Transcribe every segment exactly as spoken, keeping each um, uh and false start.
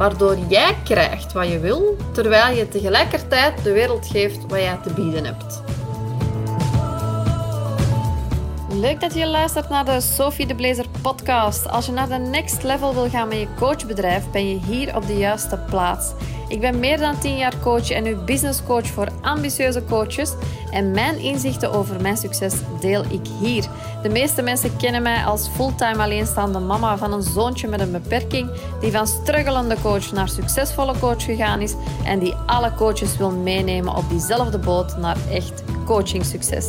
waardoor jij krijgt wat je wil, terwijl je tegelijkertijd de wereld geeft wat jij te bieden hebt. Leuk dat je luistert naar de Sophie de Blazer podcast. Als je naar de next level wil gaan met je coachbedrijf, ben je hier op de juiste plaats. Ik ben meer dan tien jaar coach en nu businesscoach voor ambitieuze coaches. En mijn inzichten over mijn succes deel ik hier. De meeste mensen kennen mij als fulltime alleenstaande mama van een zoontje met een beperking, die van struggelende coach naar succesvolle coach gegaan is en die alle coaches wil meenemen op diezelfde boot naar echt coaching succes.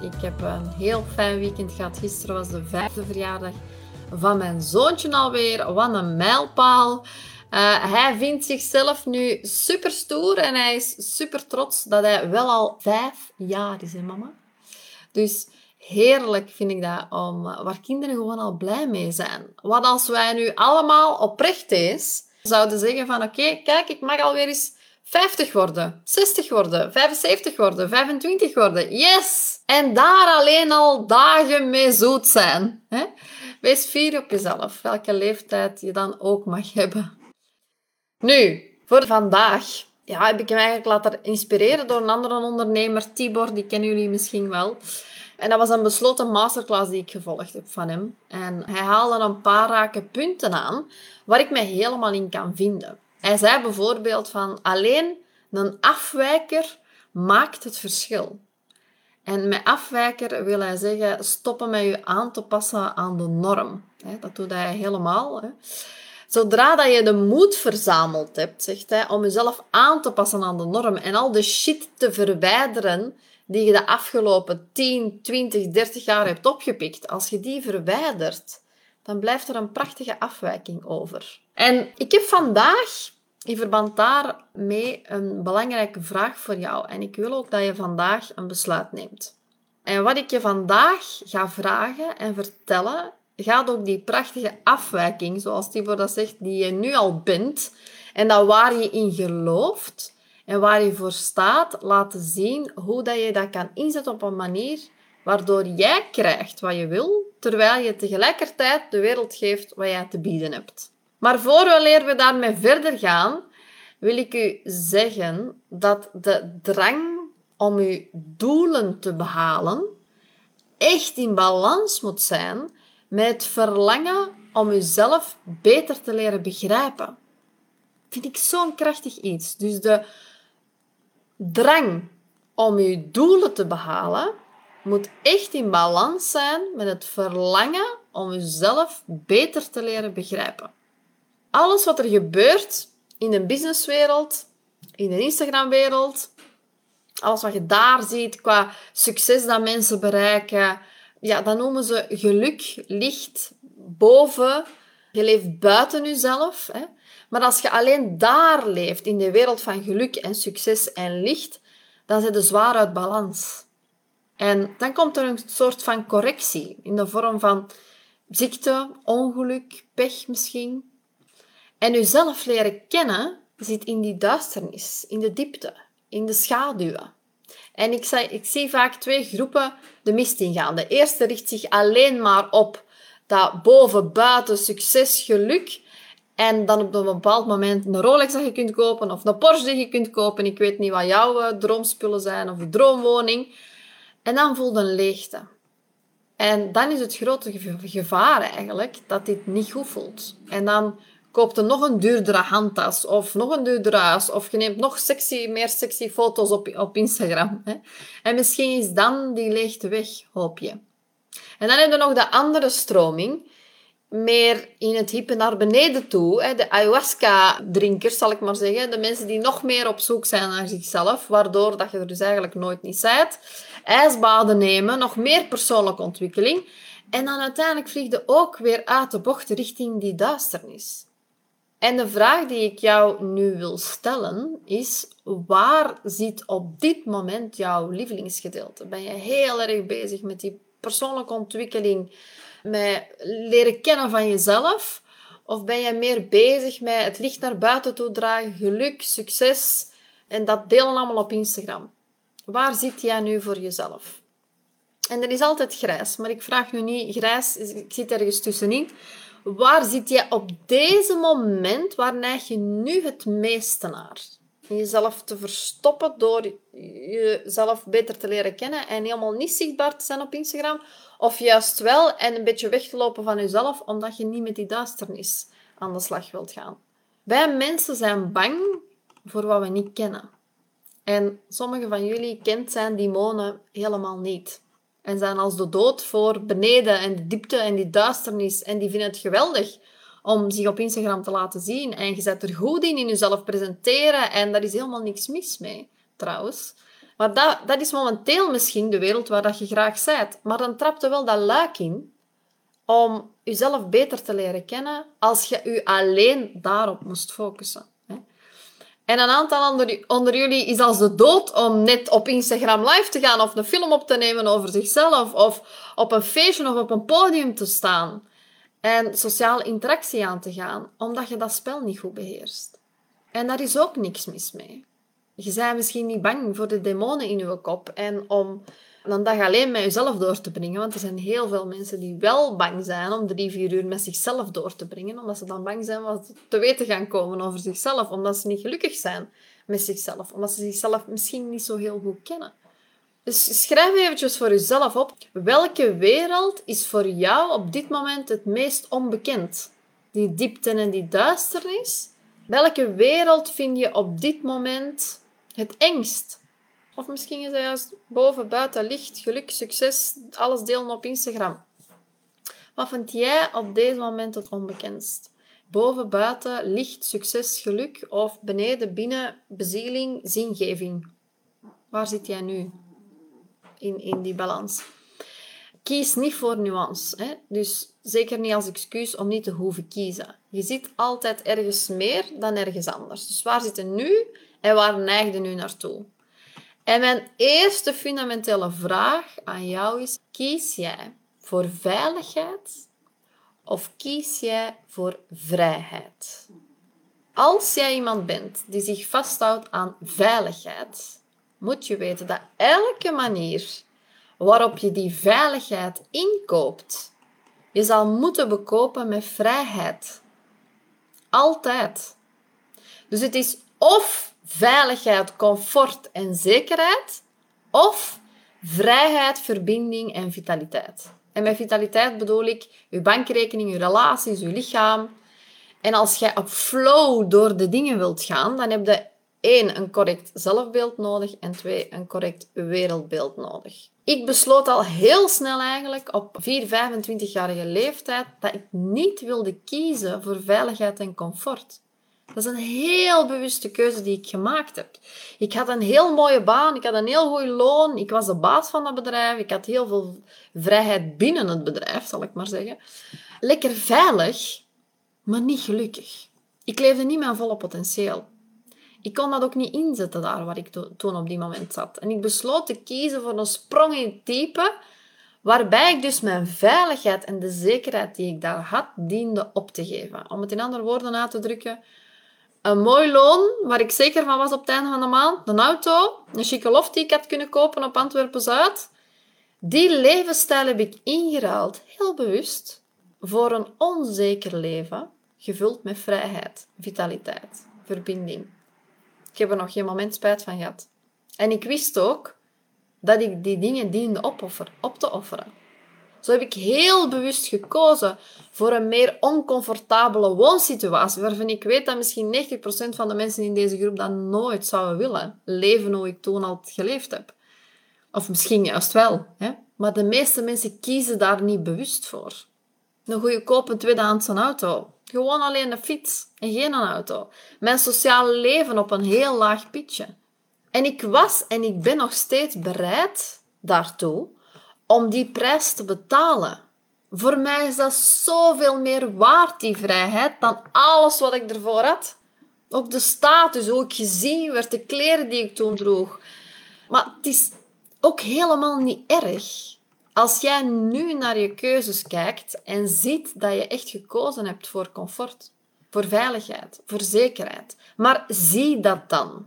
Ik heb een heel fijn weekend gehad. Gisteren was de vijfde verjaardag van mijn zoontje alweer. Wat een mijlpaal. Uh, hij vindt zichzelf nu super stoer en hij is super trots dat hij wel al vijf jaar is, hè mama? Dus heerlijk vind ik dat, om, waar kinderen gewoon al blij mee zijn. Wat als wij nu allemaal oprecht eens zouden zeggen van oké, okay, kijk, ik mag alweer eens vijftig worden, zestig worden, vijfenzeventig worden, vijfentwintig worden. Yes! En daar alleen al dagen mee zoet zijn. Hè? Wees fier op jezelf, welke leeftijd je dan ook mag hebben. Nu, voor vandaag ja, heb ik me eigenlijk laten inspireren door een andere ondernemer, Tibor, die kennen jullie misschien wel. En dat was een besloten masterclass die ik gevolgd heb van hem. En hij haalde een paar rake punten aan waar ik mij helemaal in kan vinden. Hij zei bijvoorbeeld van, alleen een afwijker maakt het verschil. En met afwijker wil hij zeggen, stoppen met je aan te passen aan de norm. Dat doet hij helemaal. Zodra dat je de moed verzameld hebt, zegt hij, om jezelf aan te passen aan de norm en al de shit te verwijderen die je de afgelopen tien, twintig, dertig jaar hebt opgepikt, als je die verwijdert, dan blijft er een prachtige afwijking over. En ik heb vandaag in verband daarmee een belangrijke vraag voor jou. En ik wil ook dat je vandaag een besluit neemt. En wat ik je vandaag ga vragen en vertellen, gaat ook die prachtige afwijking, zoals Tibor dat zegt, die je nu al bent. En dat waar je in gelooft en waar je voor staat, laten zien hoe dat je dat kan inzetten op een manier waardoor jij krijgt wat je wil, terwijl je tegelijkertijd de wereld geeft wat jij te bieden hebt. Maar voor we daarmee verder gaan, wil ik u zeggen dat de drang om uw doelen te behalen echt in balans moet zijn met het verlangen om uzelf beter te leren begrijpen. Dat vind ik zo'n krachtig iets. Dus de drang om uw doelen te behalen moet echt in balans zijn met het verlangen om uzelf beter te leren begrijpen. Alles wat er gebeurt in de businesswereld, in de Instagramwereld, alles wat je daar ziet qua succes dat mensen bereiken, ja, dat noemen ze geluk ligt boven, je leeft buiten jezelf. Hè. Maar als je alleen daar leeft, in de wereld van geluk en succes en licht, dan zit je zwaar uit balans. En dan komt er een soort van correctie in de vorm van ziekte, ongeluk, pech misschien. En jezelf leren kennen zit in die duisternis, in de diepte, in de schaduwen. En ik, zei, ik zie vaak twee groepen de mist ingaan. De eerste richt zich alleen maar op dat boven, buiten, succes, geluk. En dan op een bepaald moment een Rolex dat je kunt kopen of een Porsche die je kunt kopen. Ik weet niet wat jouw droomspullen zijn of een droomwoning. En dan voelt een leegte. En dan is het grote gevaar eigenlijk dat dit niet goed voelt. En dan koopt er nog een duurdere handtas of nog een duurdere huis of je neemt nog sexy, meer sexy foto's op, op Instagram. Hè? En misschien is dan die leegte weg, hoop je. En dan heb je nog de andere stroming, meer in het hype naar beneden toe. Hè? De ayahuasca-drinkers, zal ik maar zeggen. De mensen die nog meer op zoek zijn naar zichzelf, waardoor dat je er dus eigenlijk nooit niet bent. IJsbaden nemen, nog meer persoonlijke ontwikkeling. En dan uiteindelijk vlieg je ook weer uit de bocht richting die duisternis. En de vraag die ik jou nu wil stellen is, waar zit op dit moment jouw lievelingsgedeelte? Ben je heel erg bezig met die persoonlijke ontwikkeling, met leren kennen van jezelf? Of ben je meer bezig met het licht naar buiten toe dragen, geluk, succes en dat delen allemaal op Instagram? Waar zit jij nu voor jezelf? En er is altijd grijs, maar ik vraag nu niet grijs, ik zit ergens tussenin. Waar zit je op deze moment, waar neig je nu het meeste naar? Jezelf te verstoppen door jezelf beter te leren kennen en helemaal niet zichtbaar te zijn op Instagram. Of juist wel en een beetje weg te lopen van jezelf, omdat je niet met die duisternis aan de slag wilt gaan. Wij mensen zijn bang voor wat we niet kennen. En sommigen van jullie kent zijn demonen helemaal niet. En zijn als de dood voor beneden en de diepte en die duisternis. En die vinden het geweldig om zich op Instagram te laten zien. En je zet er goed in, in jezelf presenteren. En daar is helemaal niks mis mee, trouwens. Maar dat, dat is momenteel misschien de wereld waar dat je graag bent. Maar dan trapt er wel dat luik in om jezelf beter te leren kennen als je je alleen daarop moest focussen. En een aantal onder jullie is als de dood om net op Instagram live te gaan of een film op te nemen over zichzelf of op een feestje of op een podium te staan en sociale interactie aan te gaan, omdat je dat spel niet goed beheerst. En daar is ook niks mis mee. Je bent misschien niet bang voor de demonen in je kop en om een dag alleen met jezelf door te brengen, want er zijn heel veel mensen die wel bang zijn om drie, vier uur met zichzelf door te brengen, omdat ze dan bang zijn wat te weten gaan komen over zichzelf, omdat ze niet gelukkig zijn met zichzelf, omdat ze zichzelf misschien niet zo heel goed kennen. Dus schrijf eventjes voor jezelf op, welke wereld is voor jou op dit moment het meest onbekend? Die diepte en die duisternis? Welke wereld vind je op dit moment het engst? Of misschien is dat juist boven, buiten, licht, geluk, succes, alles delen op Instagram. Wat vind jij op deze moment het onbekendst? Boven, buiten, licht, succes, geluk of beneden, binnen, bezieling, zingeving? Waar zit jij nu in, in die balans? Kies niet voor nuance, hè? Dus zeker niet als excuus om niet te hoeven kiezen. Je zit altijd ergens meer dan ergens anders. Dus waar zit je nu en waar neig je nu naartoe? En mijn eerste fundamentele vraag aan jou is, kies jij voor veiligheid of kies jij voor vrijheid? Als jij iemand bent die zich vasthoudt aan veiligheid, moet je weten dat elke manier waarop je die veiligheid inkoopt, je zal moeten bekopen met vrijheid. Altijd. Dus het is of veiligheid, comfort en zekerheid of vrijheid, verbinding en vitaliteit. En met vitaliteit bedoel ik je bankrekening, je relaties, je lichaam. En als jij op flow door de dingen wilt gaan, dan heb je één, een correct zelfbeeld nodig en twee, een correct wereldbeeld nodig. Ik besloot al heel snel eigenlijk op vier, vijfentwintigjarige leeftijd dat ik niet wilde kiezen voor veiligheid en comfort. Dat is een heel bewuste keuze die ik gemaakt heb. Ik had een heel mooie baan, ik had een heel goed loon, ik was de baas van dat bedrijf, ik had heel veel vrijheid binnen het bedrijf, zal ik maar zeggen. Lekker veilig, maar niet gelukkig. Ik leefde niet mijn volle potentieel. Ik kon dat ook niet inzetten daar waar ik to- toen op die moment zat. En ik besloot te kiezen voor een sprong in het diepe, waarbij ik dus mijn veiligheid en de zekerheid die ik daar had, diende op te geven. Om het in andere woorden uit te drukken, een mooi loon, waar ik zeker van was op het einde van de maand. Een auto, een chique loft die ik had kunnen kopen op Antwerpen-Zuid. Die levensstijl heb ik ingeruild, heel bewust, voor een onzeker leven, gevuld met vrijheid, vitaliteit, verbinding. Ik heb er nog geen moment spijt van gehad. En ik wist ook dat ik die dingen diende opoffer, op te offeren. Zo heb ik heel bewust gekozen voor een meer oncomfortabele woonsituatie, waarvan ik weet dat misschien negentig procent van de mensen in deze groep dat nooit zouden willen. Leven hoe ik toen al geleefd heb. Of misschien juist wel. Hè? Maar de meeste mensen kiezen daar niet bewust voor. Een goedkope tweedehands auto. Gewoon alleen een fiets en geen een auto. Mijn sociale leven op een heel laag pitje. En ik was en ik ben nog steeds bereid daartoe om die prijs te betalen. Voor mij is dat zoveel meer waard, die vrijheid, dan alles wat ik ervoor had. Ook de status, hoe ik gezien werd, de kleren die ik toen droeg. Maar het is ook helemaal niet erg. Als jij nu naar je keuzes kijkt en ziet dat je echt gekozen hebt voor comfort, voor veiligheid, voor zekerheid. Maar zie dat dan.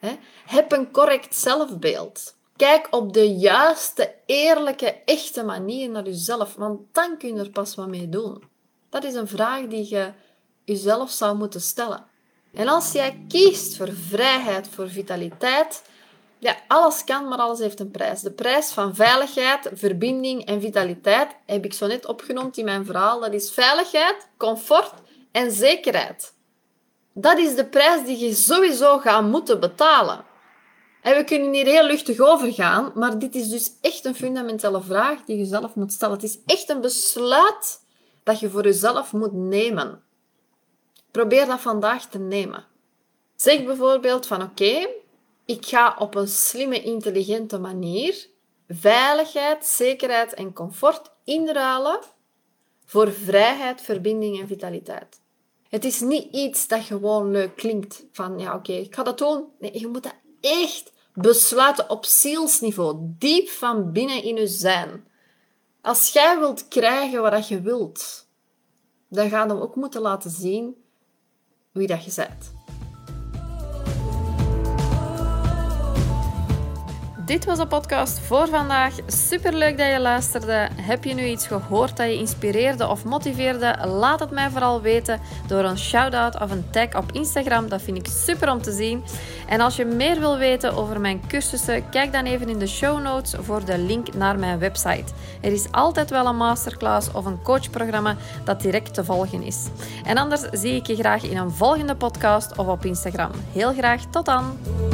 He? Heb een correct zelfbeeld. Kijk op de juiste, eerlijke, echte manier naar jezelf, want dan kun je er pas wat mee doen. Dat is een vraag die je jezelf zou moeten stellen. En als jij kiest voor vrijheid, voor vitaliteit, ja, alles kan, maar alles heeft een prijs. De prijs van veiligheid, verbinding en vitaliteit heb ik zo net opgenoemd in mijn verhaal. Dat is veiligheid, comfort en zekerheid. Dat is de prijs die je sowieso gaat moeten betalen. En we kunnen hier heel luchtig over gaan, maar dit is dus echt een fundamentele vraag die je zelf moet stellen. Het is echt een besluit dat je voor jezelf moet nemen. Probeer dat vandaag te nemen. Zeg bijvoorbeeld van oké, okay, ik ga op een slimme, intelligente manier veiligheid, zekerheid en comfort inruilen voor vrijheid, verbinding en vitaliteit. Het is niet iets dat gewoon leuk klinkt van ja oké, okay, ik ga dat doen. Nee, je moet dat echt besluiten op zielsniveau, diep van binnen in je zijn. Als jij wilt krijgen wat je wilt, dan ga je hem ook moeten laten zien wie dat je bent. Dit was de podcast voor vandaag. Superleuk dat je luisterde. Heb je nu iets gehoord dat je inspireerde of motiveerde? Laat het mij vooral weten door een shout-out of een tag op Instagram. Dat vind ik super om te zien. En als je meer wil weten over mijn cursussen, kijk dan even in de show notes voor de link naar mijn website. Er is altijd wel een masterclass of een coachprogramma dat direct te volgen is. En anders zie ik je graag in een volgende podcast of op Instagram. Heel graag, tot dan!